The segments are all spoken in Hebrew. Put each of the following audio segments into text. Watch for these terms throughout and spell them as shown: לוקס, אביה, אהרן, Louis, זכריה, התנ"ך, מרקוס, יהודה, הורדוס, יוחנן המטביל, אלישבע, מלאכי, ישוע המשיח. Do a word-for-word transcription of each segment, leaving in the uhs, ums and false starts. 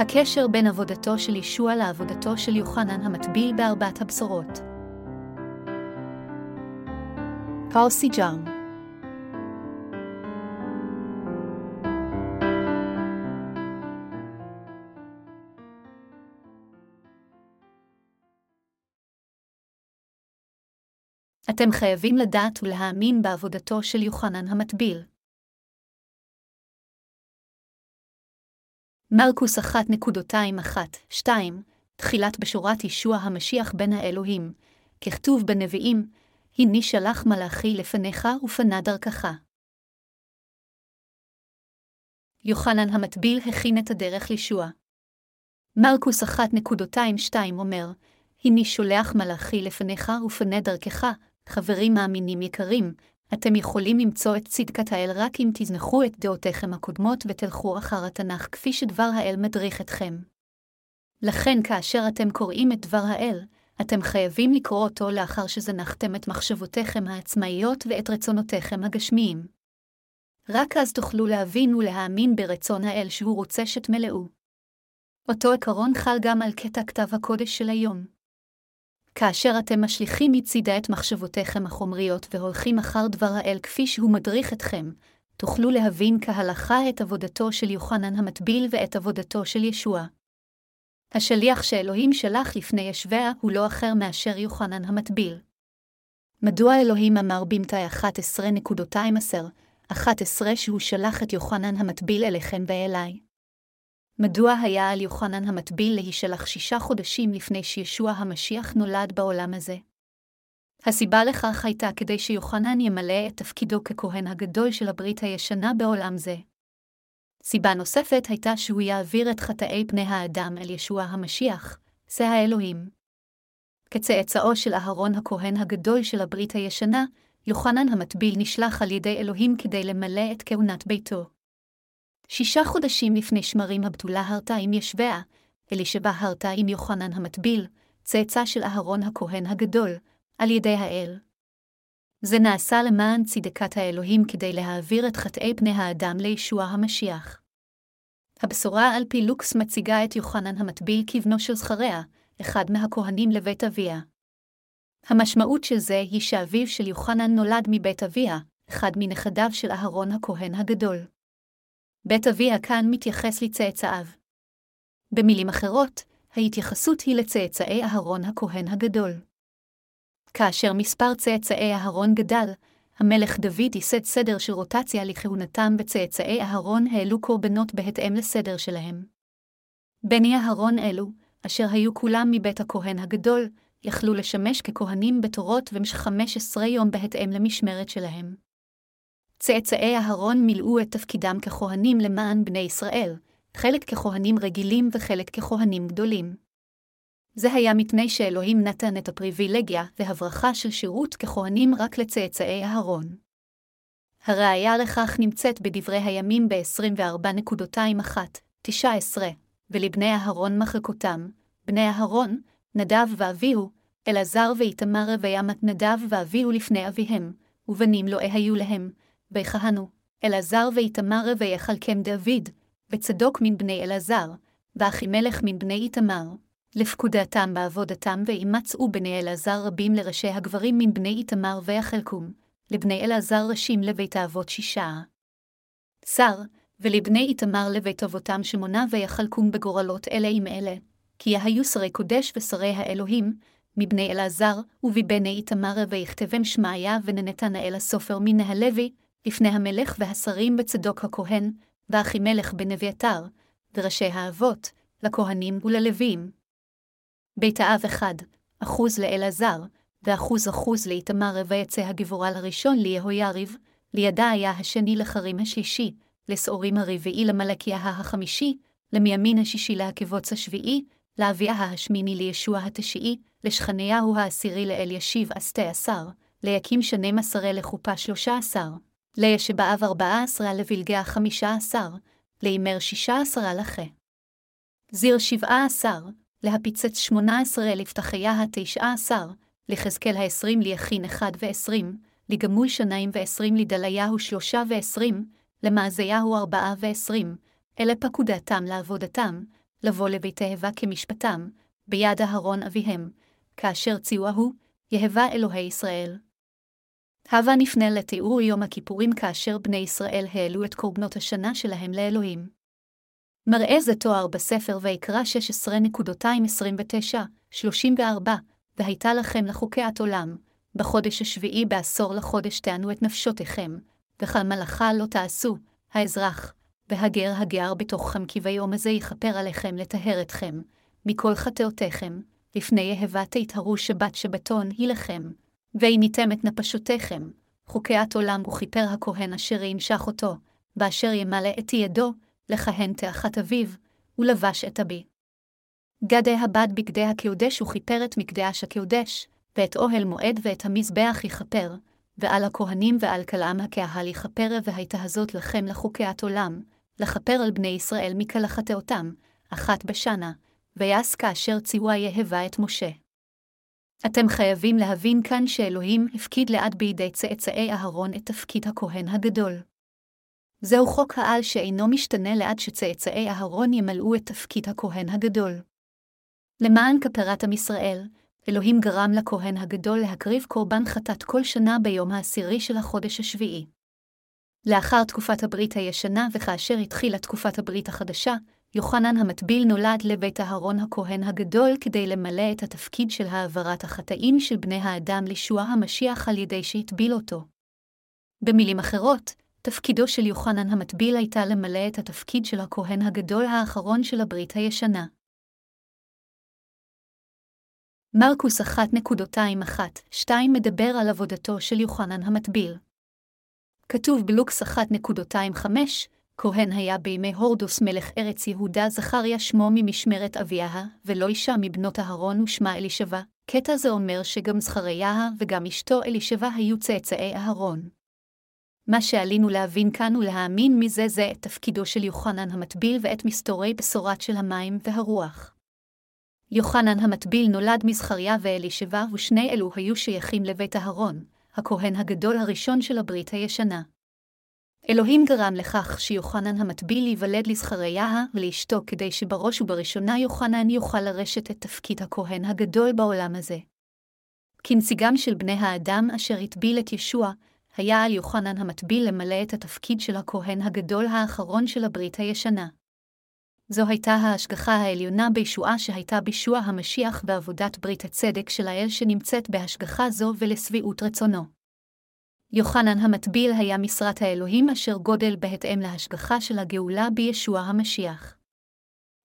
הקשר בין עבודתו של ישוע לעבודתו של יוחנן המטביל בארבעת הבשורות. פאוסי ג'ארם. אתם חייבים לדעת ולהאמין בעבודתו של יוחנן המטביל. מרקוס אחת נקודה שתיים אחת שתיים, תחילת בשורת ישוע המשיח בן האלוהים, ככתוב בנביאים, הנה שלח מלאכי לפניך ופנה דרכך. יוחנן המטביל הכין את הדרך לישוע. מרקוס אחת נקודה שתיים שתיים אומר, הנה שולח מלאכי לפניך ופנה דרכך, חברים מאמינים יקרים, אתם יכולים למצוא את צדקת האל רק אם תזנחו את דעותיכם הקודמות ותלכו אחר התנ"ך כפי שדבר האל מדריך אתכם. לכן כאשר אתם קוראים את דבר האל, אתם חייבים לקרוא אותו לאחר שזנחתם את מחשבותיכם העצמאיות ואת רצונותיכם הגשמיים. רק אז תוכלו להבין ולהאמין ברצון האל שהוא רוצה שתמלאו. אותו עיקרון חל גם על קטע כתב הקודש של היום. כאשר אתם משליכים מצידה את מחשבותיכם החומריות והולכים אחר דבר האל כפי שהוא מדריך אתכם, תוכלו להבין כהלכה את עבודתו של יוחנן המטביל ואת עבודתו של ישוע. השליח שאלוהים שלח לפני ישוע הוא לא אחר מאשר יוחנן המטביל. מדוע אלוהים אמר במתי אחת עשרה אחת עשרה שהוא שלח את יוחנן המטביל אליכם ואליי? מדוע היה על יוחנן המטביל להישלח שישה חודשים לפני שישוע המשיח נולד בעולם הזה? הסיבה לכך הייתה כדי שיוחנן ימלא את תפקידו ככהן הגדול של הברית הישנה בעולם זה. סיבה נוספת הייתה שהוא יעביר את חטאי פני האדם אל ישוע המשיח, זה האלוהים. כצאצאו של אהרן הכהן הגדול של הברית הישנה, יוחנן המטביל נשלח על ידי אלוהים כדי למלא את כהונת ביתו. שישה חודשים לפני שמרים הבתולה הרתה עם ישוע, אלישבע הרתה עם יוחנן המטביל, צאצא של אהרן הכהן הגדול, על ידי האל. זה נעשה למען צדקת האלוהים כדי להעביר את חטאי פני האדם לישוע המשיח. הבשורה על פי לוקס מציגה את יוחנן המטביל כבנו של זכריה, אחד מהכהנים לבית אביה. המשמעות של זה היא שאביו של יוחנן נולד מבית אביה, אחד מנכדיו של אהרן הכהן הגדול. בית אביה כאן מתייחס לצאצאיו. במילים אחרות, ההתייחסות היא לצאצאי אהרן הכהן הגדול. כאשר מספר צאצאי אהרן גדל, המלך דוד ייסד סדר של רוטציה לכהונתם וצאצאי אהרן העלו קורבנות בהתאם לסדר שלהם. בני אהרן אלו, אשר היו כולם מבית הכהן הגדול, יכלו לשמש ככהנים בתורות במשך חמישה עשר יום בהתאם למשמרת שלהם. צאצאי אהרן מילאו את תפקידם ככהנים למען בני ישראל, חלק ככהנים רגילים וחלק ככהנים גדולים. זה היה מפני שאלוהים נתן את הפריבילגיה והברכה של שירות ככהנים רק לצאצאי אהרן. הראיה לכך נמצאת בדברי הימים ב-עשרים וארבע נקודה אחת תשע עשרה, ולבני אהרן מחלקותם, בני אהרן, נדב ואביהו, אלעזר ואיתמר רווימת נדב ואביהו לפני אביהם, ובנים לא היו להם, ויכהנו, אלעזר ואיתמר ויחלקם דוד, וצדוק מן בני אלעזר, ואחימלך מן בני איתמר, לפקודתם בעבודתם וימצאו בני אלעזר רבים לראשי הגברים מן בני איתמר ויחלקום, לבני אלעזר ראשים לבית האבות שישה. שר, ולבני איתמר לבית אבותם שמונה ויחלקום בגורלות אלה עם אלה, כי היו שרי קודש ושרי האלוהים, מבני אלעזר ובבני איתמר ויכתבם שמעיה ונתנאל הסופר מן הלוי, לפני המלך והשרים בצדוק הכהן, ואחימלך בן אביתר, וראשי האבות, לכהנים וללוויים. בית האב אחד, אחוז לאלעזר, ואחוז אחוז לאיתמר ויצא הגבורל הראשון ליהויריב, לידע היה השני לחרים השישי, לסעורים הרביעי למלכיה החמישי, למימין השישי להקבוץ השביעי, לאביה השמיני לישוע התשיעי, לשכניהו העשירי לאל ישיב עשתי עשר, ליקים שנים עשרה לחופה שלושה עשר. לישבעב ארבעה עשרה לבלגה חמישה עשר, לאימר שישה עשרה לחה. זיר שבעה עשר, להפיצץ שמונה עשרה לפתחיה התשעה עשר, לחזקל העשרים ליחין אחד ועשרים, לגמול שניים ועשרים לדליהו שלושה ועשרים, למעזיהו ארבעה ועשרים, אלה פקודתם לעבודתם, לבוא לבית יהוה כמשפטם, ביד אהרן אביהם, כאשר ציווהו, יהוה אלוהי ישראל. הווה נפנה לתיאור יום הכיפורים כאשר בני ישראל העלו את קורבנות השנה שלהם לאלוהים. מראה זה תואר בספר ויקרא שש עשרה עשרים ותשע עד שלושים וארבע, והייתה לכם לחוקת עולם, בחודש השביעי בעשור לחודש תענו את נפשותיכם, וכל מלאכה לא תעשו, האזרח, והגר הגר בתוככם כי ביום הזה יכפר עליכם לטהר אתכם, מכל חטאותיכם, לפני יהוה תיטהרו שבת שבתון היא לכם. ואיניתם את נפשותיכם, חוקת עולם וכיפר הכהן אשר ימשח אותו, באשר ימלא את ידו, לכהן תחת אביו, ולבש את אבי. גדי הבד בגדי הקודש וכיפר את מקדש הקודש, ואת אוהל מועד ואת המזבח יכפר, ועל הכהנים ועל כלאם הקהל יכפר והייתה הזאת לכם לחוקת עולם, לכפר על בני ישראל מכל חטאותם, אחת בשנה, ויעש כאשר ציווה יהוה את משה. אתם חייבים להבין כאן שאלוהים הפקיד לאט בידי צאצאי אהרון את תפקיד הכהן הגדול. זהו חוק העל שאינו משתנה לאט שצאצאי אהרון ימלאו את תפקיד הכהן הגדול. למען כפרת עם ישראל, אלוהים גרם לכהן הגדול להקריב קורבן חטאת כל שנה ביום העשירי של החודש השביעי. לאחר תקופת הברית הישנה וכאשר התחילה תקופת הברית החדשה, יוחנן המטביל נולד לבית אהרון הכהן הגדול כדי למלא את התפקיד של העברת החטאים של בני האדם לישוע המשיח על ידי שהטביל אותו. במילים אחרות, תפקידו של יוחנן המטביל הייתה למלא את התפקיד של הכהן הגדול האחרון של הברית הישנה. מרקוס אחת עשרים ואחת שתיים מדבר על עבודתו של יוחנן המטביל. כתוב בלוקס אחת עשרים וחמש, כהן היה בימי הורדוס מלך ארץ יהודה זכריה שמו ממשמרת אביה, ולא אישה מבנות אהרון ושמה אלישבע. קטע זה אומר שגם זכריה וגם אשתו אלישבע היו צאצאי אהרון. מה שעלינו להבין כאן ולהאמין מזה זה את תפקידו של יוחנן המטביל ואת מסתורי בשורת של המים והרוח. יוחנן המטביל נולד מזכריה ואלישבע ושני אלו היו שייכים לבית אהרון, הכהן הגדול הראשון של הברית הישנה. אלוהים גרם לכך שיוחנן המטביל ייוולד לזכריה ולאשתו כדי שבראש ובראשונה יוחנן יוכל לרשת את תפקיד הכהן הגדול בעולם הזה. כנציגם של בני האדם אשר הטביל את ישוע, היה על יוחנן המטביל למלא את התפקיד של הכהן הגדול האחרון של הברית הישנה. זו הייתה ההשגחה העליונה בישועה שהייתה בישוע המשיח בעבודת ברית הצדק של האל שנמצאת בהשגחה זו ולשביעות רצונו. יוחנן המטביל היה משרת האלוהים אשר גודל בהתאם להשגחה של הגאולה בישוע המשיח.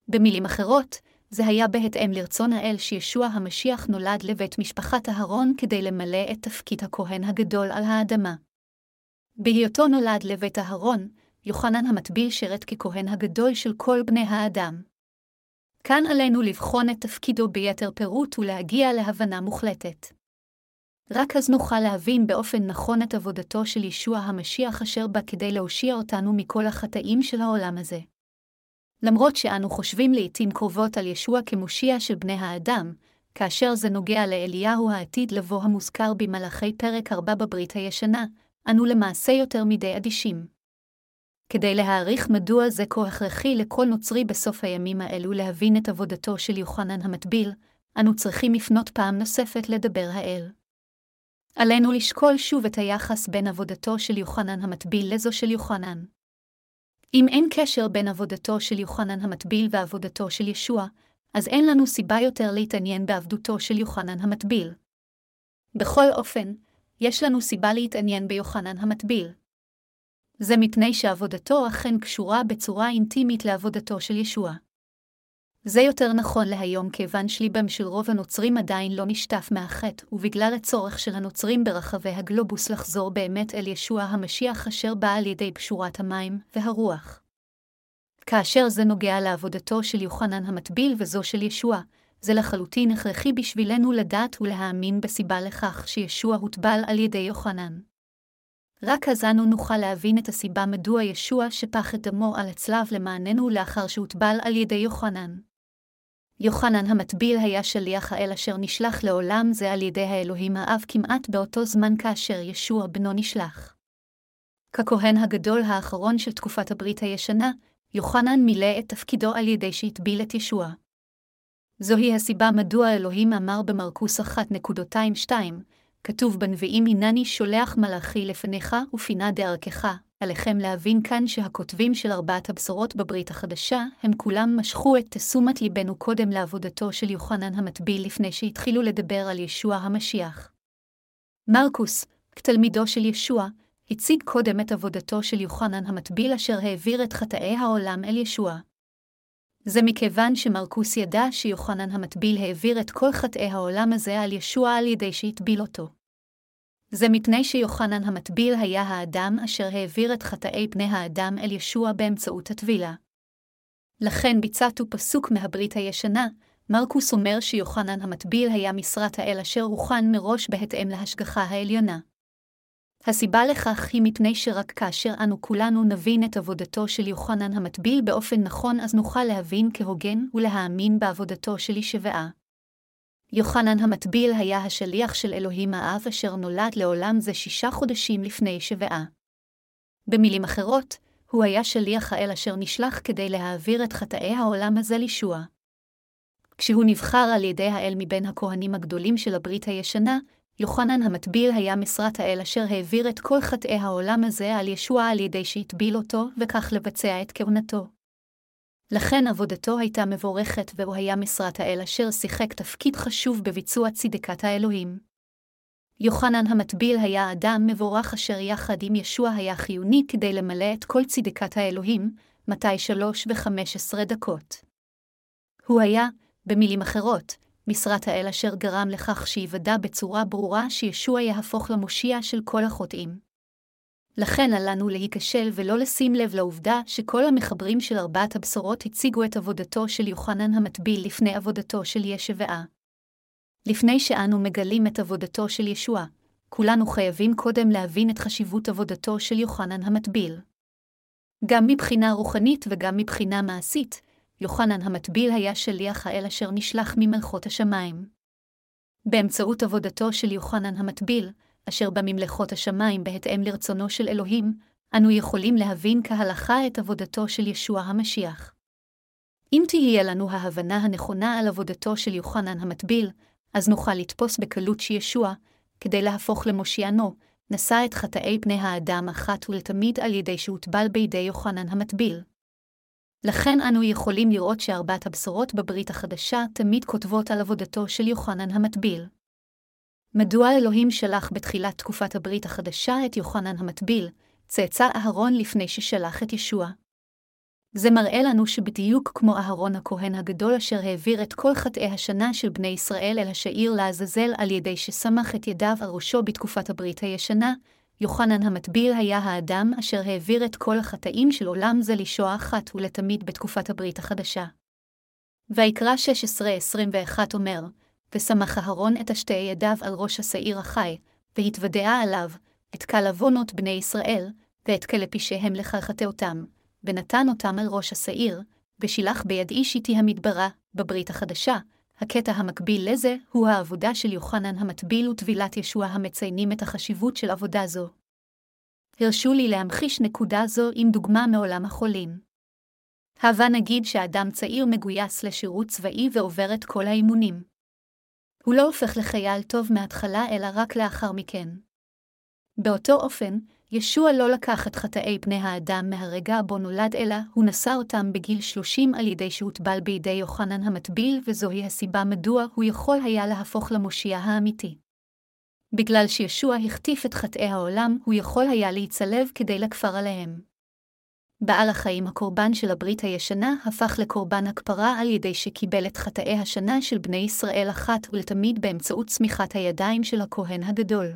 במילים אחרות, זה היה בהתאם לרצון האל שישוע המשיח נולד לבית משפחת אהרון כדי למלא את תפקיד הכהן הגדול על האדמה. בהיותו נולד לבית אהרון, יוחנן המטביל שרת ככהן הגדול של כל בני האדם. כאן עלינו לבחון את תפקידו ביתר פירוט ולהגיע להבנה מוחלטת. רק אז נוכל להבין באופן נכון את עבודתו של ישוע המשיח אשר בא כדי להושיע אותנו מכל החטאים של העולם הזה. למרות שאנו חושבים לעתים קרובות על ישוע כמושיע של בני האדם, כאשר זה נוגע לאליהו העתיד לבוא המוזכר במלאכי פרק ארבע בברית הישנה, אנו למעשה יותר מדי אדישים. כדי להעריך מדוע זה כה הכרחי לכל נוצרי בסוף הימים האלו להבין את עבודתו של יוחנן המטביל, אנו צריכים לפנות פעם נוספת לדבר האל. עלינו לשקול שוב את היחס בין עבודתו של יוחנן המטביל לזו של יוחנן. אם אין קשר בין עבודתו של יוחנן המטביל ועבודתו של ישוע, אז אין לנו סיבה יותר להתעניין בעבודתו של יוחנן המטביל. בכל אופן, יש לנו סיבה להתעניין ביוחנן המטביל. זה מפני שעבודתו אכן קשורה בצורה אינטימית לעבודתו של ישוע. זה יותר נכון להיום כיוון שליבם של רוב הנוצרים עדיין לא נשטף מהחטא, ובגלל הצורך של הנוצרים ברחבי הגלובוס לחזור באמת אל ישוע המשיח אשר בא על ידי בשורת המים והרוח. כאשר זה נוגע לעבודתו של יוחנן המטביל וזו של ישוע, זה לחלוטין הכרחי בשבילנו לדעת ולהאמין בסיבה לכך שישוע הוטבל על ידי יוחנן. רק אז אנו נוכל להבין את הסיבה מדוע ישוע שפך את דמו על הצלב למעננו לאחר שהוטבל על ידי יוחנן. יוחנן המטביל היה שליח האל אשר נשלח לעולם זה על ידי האלוהים האב כמעט באותו זמן כאשר ישוע בנו נשלח. ככהן הגדול האחרון של תקופת הברית הישנה, יוחנן מילא את תפקידו על ידי שהטביל את ישוע. זוהי הסיבה מדוע אלוהים אמר במרקוס אחת שתיים, כתוב בנביאים, הנני שולח מלאכי לפניך ופינה דרכך. עליכם להבין כאן שהכותבים של ארבעת הבשורות בברית החדשה, הם כולם משכו את תשומת ליבנו קודם לעבודתו של יוחנן המטביל לפני שהתחילו לדבר על ישוע המשיח. מרקוס, כתלמידו של ישוע, הציג קודם את עבודתו של יוחנן המטביל אשר העביר את חטאי העולם אל ישוע. זה מכיוון שמרקוס ידע שיוחנן המטביל העביר את כל חטאי העולם הזה על ישוע על ידי שהטביל אותו. זה מפני שיוחנן המטביל היה האדם אשר העביר את חטאי פני האדם אל ישוע באמצעות הטבילה. לכן ביצעתו פסוק מהברית הישנה, מרקוס אומר שיוחנן המטביל היה משרת האל אשר הוכן מראש בהתאם להשגחה העליונה. הסיבה לכך היא מפני שרק כאשר אנו כולנו נבין את עבודתו של יוחנן המטביל באופן נכון, אז נוכל להבין כהוגן ולהאמין בעבודתו של ישוע. יוחנן המטביל היה השליח של אלוהים האב אשר נולד לעולם זה שישה חודשים לפני ישוע. במילים אחרות, הוא היה שליח האל אשר נשלח כדי להעביר את חטאי העולם הזה לישוע. כשהוא נבחר על ידי האל מבין הכהנים הגדולים של הברית הישנה, יוחנן המטביל היה משרת האל אשר העביר את כל חטאי העולם הזה על ישוע על ידי שהטביל אותו וכך לבצע את כהונתו. לכן עבודתו הייתה מבורכת והוא היה משרת האל אשר שיחק תפקיד חשוב בביצוע צדקת האלוהים. יוחנן המטביל היה אדם מבורך אשר יחד עם ישוע היה חיוני כדי למלא את כל צדקת האלוהים, מתי שלוש וחמש עשרה דקות. הוא היה, במילים אחרות, משרת האל אשר גרם לכך שיוודא בצורה ברורה שישוע יהפוך למושיע של כל החוטאים. לכן עלינו להיכשל ולא לשים לב לעובדה שכל המחברים של ארבעת הבשורות הציגו את עבודתו של יוחנן המטביל לפני עבודתו של ישוע. לפני שאנו מגלים את עבודתו של ישוע, כולנו חייבים קודם להבין את חשיבות עבודתו של יוחנן המטביל. גם מבחינה רוחנית וגם מבחינה מעשית, יוחנן המטביל היה שליח האל אשר נשלח ממלכות השמיים. באמצעות עבודתו של יוחנן המטביל, אשר בממלכות השמיים בהתאם לרצונו של אלוהים, אנו יכולים להבין כהלכה את עבודתו של ישוע המשיח. אם תהיה לנו ההבנה הנכונה על עבודתו של יוחנן המטביל, אז נוכל לתפוס בקלות שישוע, כדי להפוך למושיענו, נשא את חטאי פני האדם אחת ולתמיד על ידי שהוטבל בידי יוחנן המטביל. לכן אנו יכולים לראות שארבעת הבשורות בברית החדשה תמיד כותבות על עבודתו של יוחנן המטביל. מדוע אלוהים שלח בתחילת תקופת הברית החדשה את יוחנן המטביל, צאצא אהרן לפני ששלח את ישוע? זה מראה לנו שבדיוק כמו אהרן הכהן הגדול אשר העביר את כל חטאי השנה של בני ישראל אל השעיר לעזאזל על ידי שסמך את ידיו על ראשו בתקופת הברית הישנה, יוחנן המטביל היה האדם אשר העביר את כל החטאים של עולם זה לישוע אחת ולתמיד בתקופת הברית החדשה. ויקרא שש עשרה עשרים ואחת אומר, ושמח אהרון את השתי ידיו על ראש השעיר החי, והתוודעה עליו, את כל עוונות בני ישראל, ואת כל פשעיהם לחרחת אותם, ונתן אותם על ראש השעיר, ושילח ביד איש איתי המדברה, בברית החדשה. הקטע המקביל לזה הוא העבודה של יוחנן המטביל וטבילת ישוע המציינים את החשיבות של עבודה זו. הרשו לי להמחיש נקודה זו עם דוגמה מעולם החולים. הווה נגיד שאדם צעיר מגויס לשירות צבאי ועובר את כל האימונים. הוא לא הופך לחייל טוב מההתחלה אלא רק לאחר מכן. באותו אופן, ישוע לא לקח את חטאי פני האדם מהרגע בו נולד אלא הוא נשא אותם בגיל שלושים על ידי שהוטבל בידי יוחנן המטביל וזוהי הסיבה מדוע הוא יכול היה להפוך למושיע האמיתי. בגלל שישוע החטיף את חטאי העולם הוא יכול היה להצלב כדי לכפר עליהם. בעל החיים הקורבן של הברית הישנה הפך לקורבן הכפרה על ידי שקיבל את חטאי השנה של בני ישראל אחת ולתמיד באמצעות צמיחת הידיים של הכהן הגדול.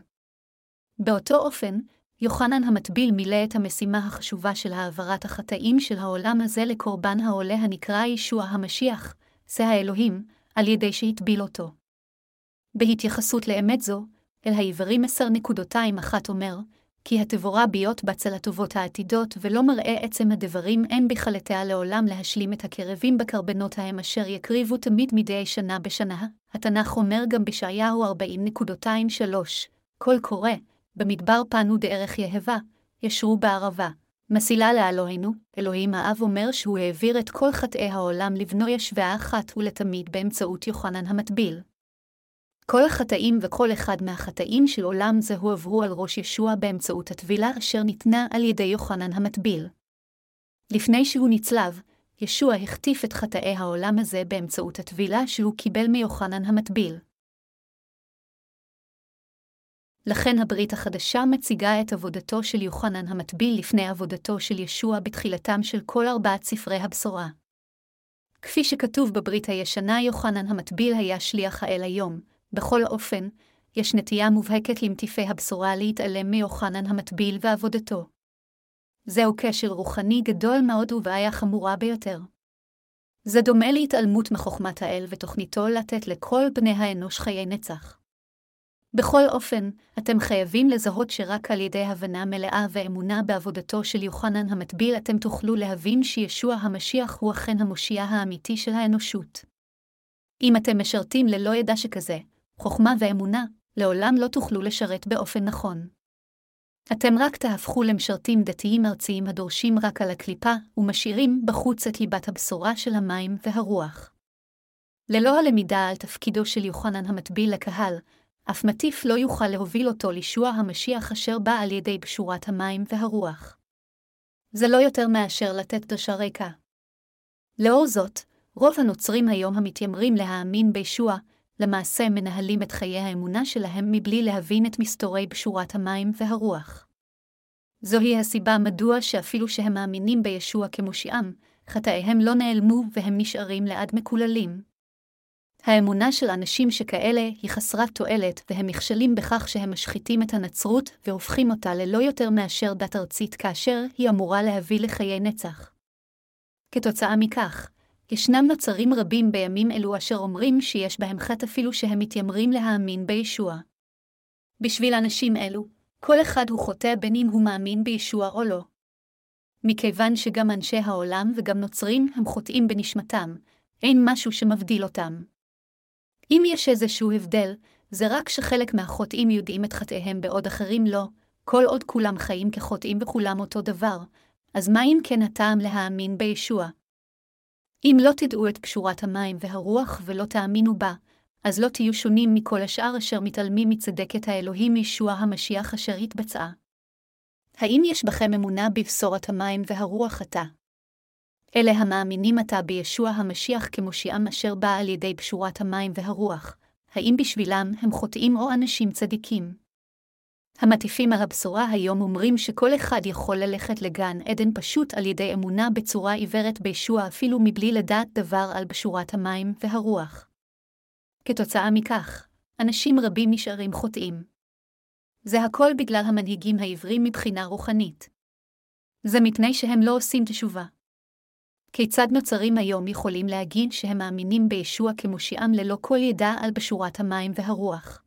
באותו אופן, יוחנן המטביל מילא את המשימה החשובה של העברת החטאים של העולם הזה לקורבן העולה הנקרא ישוע המשיח, זה האלוהים, על ידי שהטביל אותו. בהתייחסות לאמת זו, אל העברים עשר נקודה אחת אומר, כי התבורה ביות בצל הטובות העתידות ולא מראה עצם הדברים אין בחלטיה לעולם להשלים את הקרבים בקרבנות ההם אשר יקריבו תמיד מדי שנה בשנה. התנ"ך אומר גם בישעיהו ארבעים נקודה שלוש, כל קורא, במדבר פנו דרך יהבה, ישרו בערבה, מסילה לאלוהינו, אלוהים האב אומר שהוא העביר את כל חטאי העולם לבנו ישוע אחת ולתמיד באמצעות יוחנן המטביל. כל החטאים וכל אחד מהחטאים של עולם זה הועברו על ראש ישוע באמצעות הטבילה אשר ניתנה על ידי יוחנן המטביל. לפני שהוא נצלב, ישוע החטיף את חטאי העולם הזה באמצעות הטבילה שהוא קיבל מיוחנן המטביל. לכן הברית החדשה מציגה את עבודתו של יוחנן המטביל לפני עבודתו של ישוע בתחילתם של כל ארבעת ספרי הבשורה. כפי שכתוב בברית הישנה, יוחנן המטביל היה שליח האל היום. בכל אופן, יש נטייה מובהקת למטיפי הבשורה להתעלם מיוחנן המטביל ועבודתו. זהו קשר רוחני גדול מאוד ובעיה חמורה ביותר. זה דומה להתעלמות מחוכמת האל ותוכניתו לתת לכל בני האנוש חיי נצח. בכל אופן, אתם חייבים לזהות שרק על ידי הבנה מלאה ואמונה בעבודתו של יוחנן המטביל אתם תוכלו להבין שישוע המשיח הוא אכן המושיע האמיתי של האנושות. אם אתם משרתים ללא ידע שכזה, חוכמה ואמונה, לעולם לא תוכלו לשרת באופן נכון. אתם רק תהפכו למשרתים דתיים ארציים הדורשים רק על הקליפה ומשאירים בחוץ את ליבת הבשורה של המים והרוח. ללא הלמידה על תפקידו של יוחנן המטביל לקהל, אף מטיף לא יוכל להוביל אותו לישוע המשיח אשר בא על ידי בשורת המים והרוח. זה לא יותר מאשר לתת דרשה ריקה. לאור זאת, רוב הנוצרים היום המתיימרים להאמין בישוע, למעשה מנהלים את חיי האמונה שלהם מבלי להבין את מסתורי בשורת המים והרוח. זוהי הסיבה מדוע שאפילו שהם מאמינים בישוע כמושיעם, חטאיהם לא נעלמו והם נשארים לעד מקוללים. האמונה של אנשים שכאלה היא חסרת תועלת והם נכשלים בכך שהם משחיתים את הנצרות והופכים אותה ללא יותר מאשר דת ארצית כאשר היא אמורה להביא לחיי נצח. כתוצאה מכך, ישנם נוצרים רבים בימים אלו אשר אומרים שיש בהם חטא אפילו שהם מתיימרים להאמין בישוע. בשביל אנשים אלו, כל אחד הוא חוטא בין אם הוא מאמין בישוע או לא. מכיוון שגם אנשי העולם וגם נוצרים הם חוטאים בנשמתם, אין משהו שמבדיל אותם. אם יש איזשהו הבדל, זה רק שחלק מהחוטאים יודעים את חטאיהם בעוד אחרים לא, כל עוד כולם חיים כחוטאים וכולם אותו דבר, אז מה אם כן הטעם להאמין בישוע? אם לא תדעו את פשורת המים והרוח ולא תאמינו בה, אז לא תהיו שונים מכל השאר אשר מתעלמים מצדקת האלוהים ישוע המשיח אשר התבצעה. האם יש בכם אמונה בבשורת המים והרוח עתה? אלה המאמינים עתה בישוע המשיח כמושיעם אשר בא על ידי בשורת המים והרוח, האם בשבילם הם חוטאים או אנשים צדיקים? המטיפים על הבשורה היום אומרים שכל אחד יכול ללכת לגן עדן פשוט על ידי אמונה בצורה עיוורת בישוע אפילו מבלי לדעת דבר על בשורת המים והרוח. כתוצאה מכך, אנשים רבים נשארים חוטאים. זה הכל בגלל המנהיגים העברים מבחינה רוחנית. זה מפני שהם לא עושים תשובה. כיצד נוצרים היום יכולים להגיד שהם מאמינים בישוע כמושיעם ללא כל ידע על בשורת המים והרוח?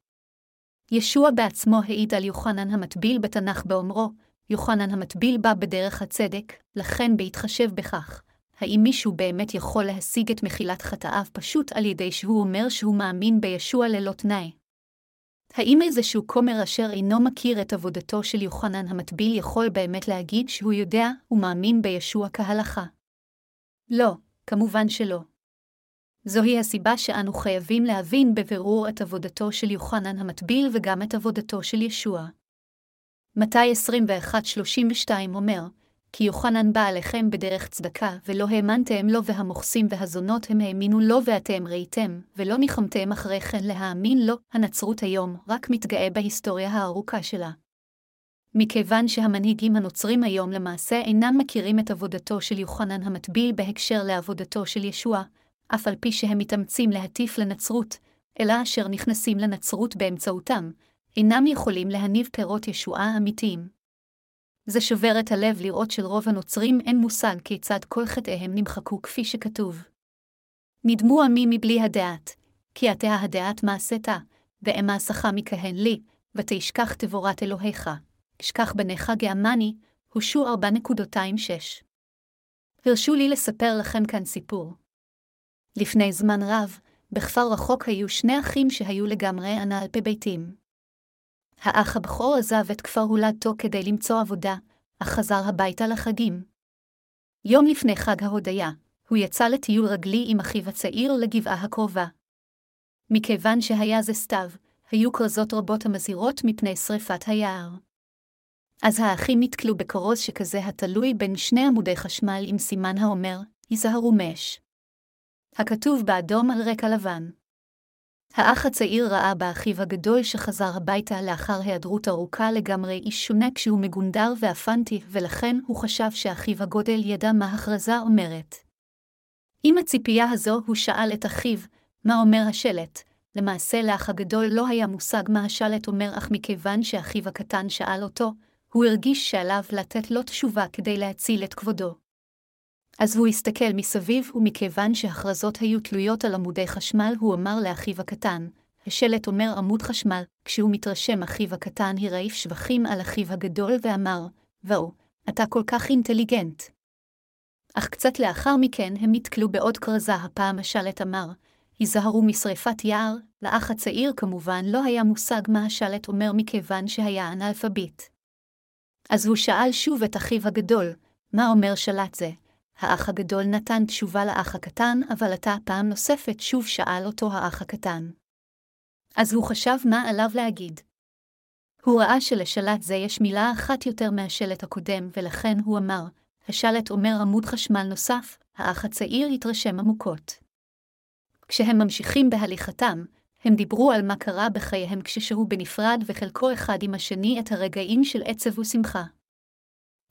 ישוע בעצמו העיד על יוחנן המטביל בתנ"ך באומרו, יוחנן המטביל בא בדרך הצדק, לכן בהתחשב בכך. האם מישהו באמת יכול להשיג את מחילת חטאיו פשוט על ידי שהוא אומר שהוא מאמין בישוע ללא תנאי? האם איזשהו כומר אשר אינו מכיר את עבודתו של יוחנן המטביל יכול באמת להגיד שהוא יודע ומאמין בישוע כהלכה? לא, כמובן שלא. זוהי הסיבה שאנו חייבים להבין בבירור את עבודתו של יוחנן המטביל וגם את עבודתו של ישוע. מתי עשרים ואחת שלושים ושתיים אומר, כי יוחנן בא עליכם בדרך צדקה, ולא האמנתם לו והמוכסים והזונות הם האמינו לו ואתם ראיתם, ולא ניחמתם אחרי כן להאמין לו, הנצרות היום רק מתגאה בהיסטוריה הארוכה שלה. מכיוון שהמנהיגים הנוצרים היום למעשה אינם מכירים את עבודתו של יוחנן המטביל בהקשר לעבודתו של ישוע, אף על פי שהם מתאמצים להטיף לנצרות, אלא אשר נכנסים לנצרות באמצעותם, אינם יכולים להניב פירות ישועה אמיתיים. זה שובר את הלב לראות שלרוב הנוצרים אין מושג כיצד כל חטאיהם נמחקו כפי שכתוב. נדמו עמי מבלי הדעת, כי אתה הדעת מעשתה, ומעשך מכהן לי, ותשכח תבורת אלוהיך. שכח בניך געמני, הושע ארבע נקודה שש. הרשו לי לספר לכם כאן סיפור. לפני זמן רב, בכפר רחוק היו שני אחים שהיו לגמרי הנעל בביתים. האח הבכור עזב את כפר הולדתו כדי למצוא עבודה, אך חזר הביתה לחגים. יום לפני חג ההודיה, הוא יצא לטיול רגלי עם אחיו הצעיר לגבעה הקרובה. מכיוון שהיה זה סתיו, היו כרזות רבות המזהירות מפני שריפת היער. אז האחים נתקלו בכרוז שכזה התלוי בין שני עמודי חשמל עם סימן האומר, היזהרו מאש. הכתוב באדום על רקע לבן. האח הצעיר ראה באחיו הגדול שחזר הביתה לאחר היעדרות ארוכה לגמרי איש שונה כשהוא מגונדר ואפנתי, ולכן הוא חשב שאחיו הגודל ידע מה הכרזה אומרת. עם הציפייה הזו הוא שאל את אחיו, מה אומר השלט? למעשה לאח הגדול לא היה מושג מה השלט אומר, אך מכיוון שאחיו הקטן שאל אותו, הוא הרגיש שעליו לתת לו תשובה כדי להציל את כבודו. אז הוא הסתכל מסביב, ומכיוון שהכרזות היו תלויות על עמודי חשמל, הוא אמר לאחיו הקטן, השלט אומר עמוד חשמל. כשהוא מתרשם, אחיו הקטן הרעיף שבחים על אחיו הגדול ואמר, וואו, אתה כל כך אינטליגנט. אך קצת לאחר מכן הם נתקלו בעוד כרזה, הפעם השלט אמר, היזהרו משריפת יער. לאח הצעיר כמובן לא היה מושג מה השלט אומר מכיוון שהיה אנאלפבית. אז הוא שאל שוב את אחיו הגדול, מה אומר שלט זה? האח הגדול נתן תשובה לאח הקטן, אבל עתה פעם נוספת שוב שאל אותו האח הקטן. אז הוא חשב מה עליו להגיד. הוא ראה שלשלט זה יש מילה אחת יותר מהשלט הקודם, ולכן הוא אמר, השלט אומר עמוד חשמל נוסף. האח הצעיר התרשם עמוקות. כשהם ממשיכים בהליכתם, הם דיברו על מה קרה בחייהם כששהו בנפרד וחלקו אחד עם השני את הרגעים של עצב ושמחה.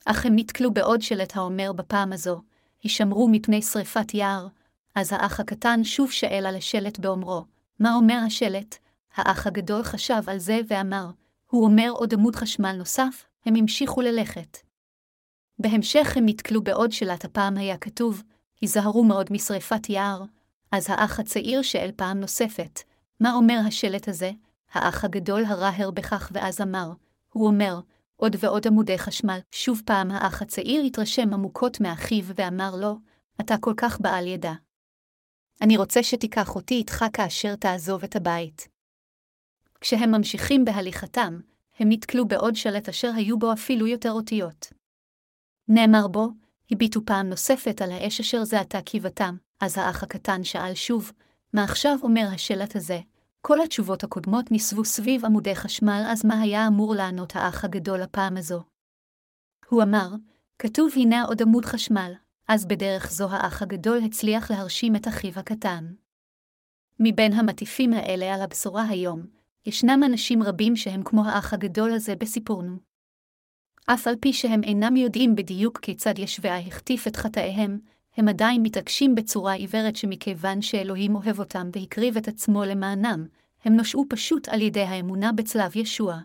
אך הם נתקלו בעוד שלט האומר בפעם הזו, הישמרו מפני שריפת יער. אז האח הקטן שוב שאל על השלט באומרו, מה אומר השלט? האח הגדול חשב על זה ואמר, הוא אומר עוד עמוד חשמל נוסף. הם המשיכו ללכת. בהמשך הם נתקלו בעוד שלט, הפעם היה כתוב, היזהרו מאוד משריפת יער. אז האח הצעיר שאל פעם נוספת, מה אומר השלט הזה? האח הגדול הרהר בכך ואז אמר, הוא אומר, עוד ועוד עמודי חשמל. שוב פעם האח הצעיר התרשם עמוקות מאחיו ואמר לו, אתה כל כך בעל ידע. אני רוצה שתיקח אותי איתך כאשר תעזוב את הבית. כשהם ממשיכים בהליכתם, הם נתקלו בעוד שלט אשר היו בו אפילו יותר אותיות. נאמר בו, הביטו פעם נוספת על האש אשר זעתה קיבתם. אז האח הקטן שאל שוב, מה עכשיו אומר השלט הזה? כל התשובות הקודמות נסבו סביב עמודי חשמל, אז מה היה אמור לענות האח הגדול הפעם הזו? הוא אמר, כתוב הנה עוד עמוד חשמל. אז בדרך זו האח הגדול הצליח להרשים את אחיו הקטן. מבין המטיפים האלה על הבשורה היום, ישנם אנשים רבים שהם כמו האח הגדול הזה בסיפורנו. אף על פי שהם אינם יודעים בדיוק כיצד ישוע החטיף את חטאיהם, הם עדיין מתעקשים בצורה עיוורת שמכיוון שאלוהים אוהב אותם והקריב את עצמו למענם, הם נושעו פשוט על ידי האמונה בצלב ישוע.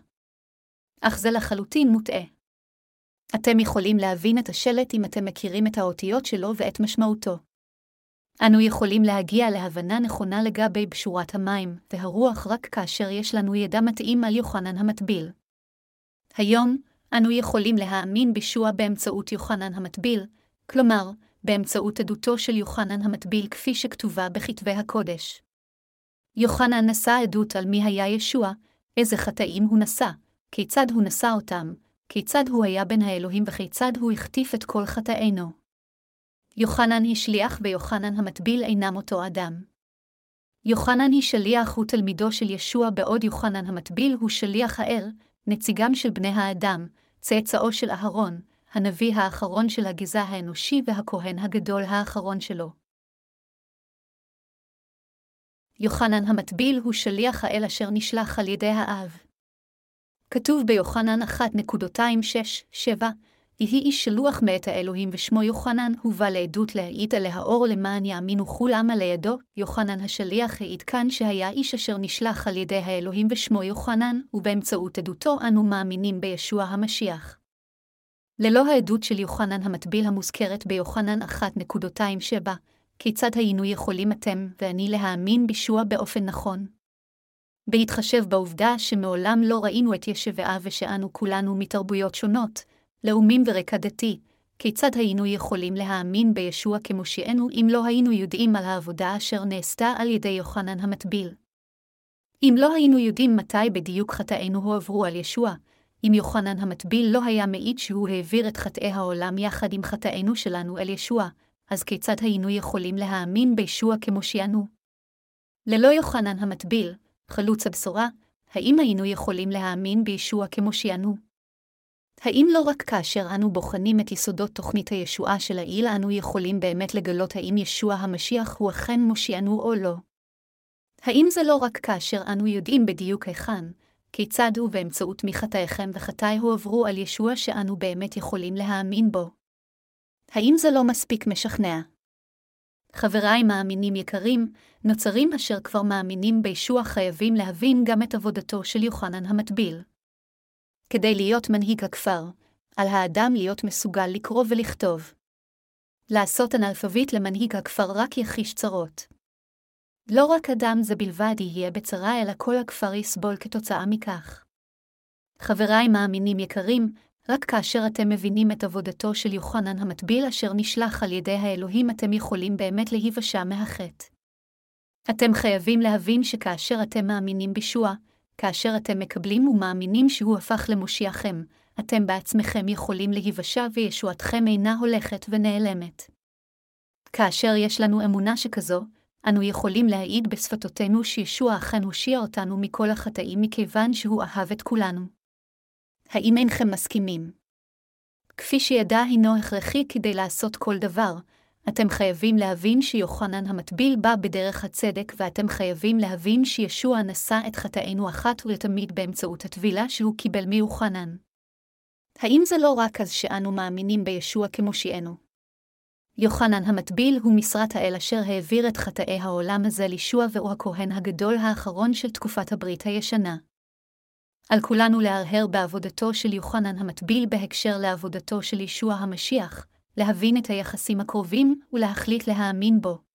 אך זה לחלוטין מוטעה. אתם יכולים להבין את השלט אם אתם מכירים את האותיות שלו ואת משמעותו. אנו יכולים להגיע להבנה נכונה לגבי בשורת המים והרוח רק כאשר יש לנו ידע מתאים על יוחנן המטביל. היום, אנו יכולים להאמין בישוע באמצעות יוחנן המטביל, כלומר, באמצעות עדותו של יוחנן המטביל כפי שכתובה בכתבי הקודש. יוחנן נשא עדות על מי היה ישוע, איזה חטאים הוא נשא, כיצד הוא נשא אותם, כיצד הוא היה בן האלוהים וכיצד הוא החטיף את כל חטאינו. יוחנן השליח ויוחנן המטביל אינם אותו אדם. יוחנן השליח הוא תלמידו של ישוע, בעוד יוחנן המטביל הוא שליח האל, נציגם של בני האדם, צאצאו של אהרן, הנביא האחרון של הגזע האנושי והכהן הגדול האחרון שלו. יוחנן המטביל הוא שליח האל אשר נשלח על ידי האב. כתוב ביוחנן אחת שש שבע, יהי איש שלוח מאת האלוהים ושמו יוחנן, הובא לעדות להעיד עליה האור למען יאמינו כולם על ידו. יוחנן השליח העיד כאן שהיה איש אשר נשלח על ידי האלוהים ושמו יוחנן, ובאמצעות עדותו אנו מאמינים בישוע המשיח. ללא העדות של יוחנן המטביל המוזכרת ביוחנן אחת שש, כיצד היינו יכולים אתם ואני להאמין בישוע באופן נכון? בהתחשב בעובדה שמעולם לא ראינו את ישוע ושאנו כולנו מתרבויות שונות, לאומים ורקע דתי, כיצד היינו יכולים להאמין בישוע כמושיענו אם לא היינו יודעים על העבודה אשר נעשתה על ידי יוחנן המטביל? אם לא היינו יודעים מתי בדיוק חטאינו הועברו על ישוע, אם יוחנן המטביל לא היה מעיד שהוא העביר את חטאי העולם יחד עם חטאינו שלנו אל ישוע, אז כיצד היינו יכולים להאמין בישוע כמושיענו? ללא יוחנן המטביל, חלוץ הבשורה, האם היינו יכולים להאמין בישוע כמושיענו? האם לא רק כאשר אנו בוחנים את יסודות תוכנית הישועה של העיל, אנו יכולים באמת לגלות האם ישוע המשיח הוא אכן מושיענו או לא? האם זה לא רק כאשר אנו יודעים בדיוק היכן, כיצד הוא באמצעות מי חטאיכם וחטאי הועברו על ישוע שאנו באמת יכולים להאמין בו? האם זה לא מספיק משכנע? חבריי מאמינים יקרים, נוצרים אשר כבר מאמינים בישוע חייבים להבין גם את עבודתו של יוחנן המטביל. כדי להיות מנהיג הכפר, על האדם להיות מסוגל לקרוא ולכתוב. לעשות אנאלפבית למנהיג הכפר רק יחיש צרות. לא רק אדם זה בלבד יהיה בצרה, אלא כל הכפר יסבול כתוצאה מכך. חבריי מאמינים יקרים, רק כאשר אתם מבינים את עבודתו של יוחנן המטביל אשר נשלח על ידי האלוהים, אתם יכולים באמת להיוושע מהחטא. אתם חייבים להבין שכאשר אתם מאמינים בישוע, כאשר אתם מקבלים ומאמינים שהוא הפך למושיעכם, אתם בעצמכם יכולים להיוושע וישועתכם אינה הולכת ונעלמת. כאשר יש לנו אמונה שכזו, אנו יכולים להעיד בשפתותינו שישוע אכן הושיע אותנו מכל החטאים מכיוון שהוא אהב את כולנו. האם אינכם מסכימים? כפי שידע הינו הכרחי כדי לעשות כל דבר, אתם חייבים להבין שיוחנן המטביל בא בדרך הצדק, ואתם חייבים להבין שישוע נשא את חטאינו אחת ולתמיד באמצעות הטבילה שהוא קיבל מיוחנן. האם זה לא רק אז שאנו מאמינים בישוע כמושיענו? יוחנן המטביל הוא משרת האל אשר העביר את חטאי העולם הזה לישוע, והוא הכהן הגדול האחרון של תקופת הברית הישנה. על כולנו להרהר בעבודתו של יוחנן המטביל בהקשר לעבודתו של ישוע המשיח, להבין את היחסים הקרובים ולהחליט להאמין בו.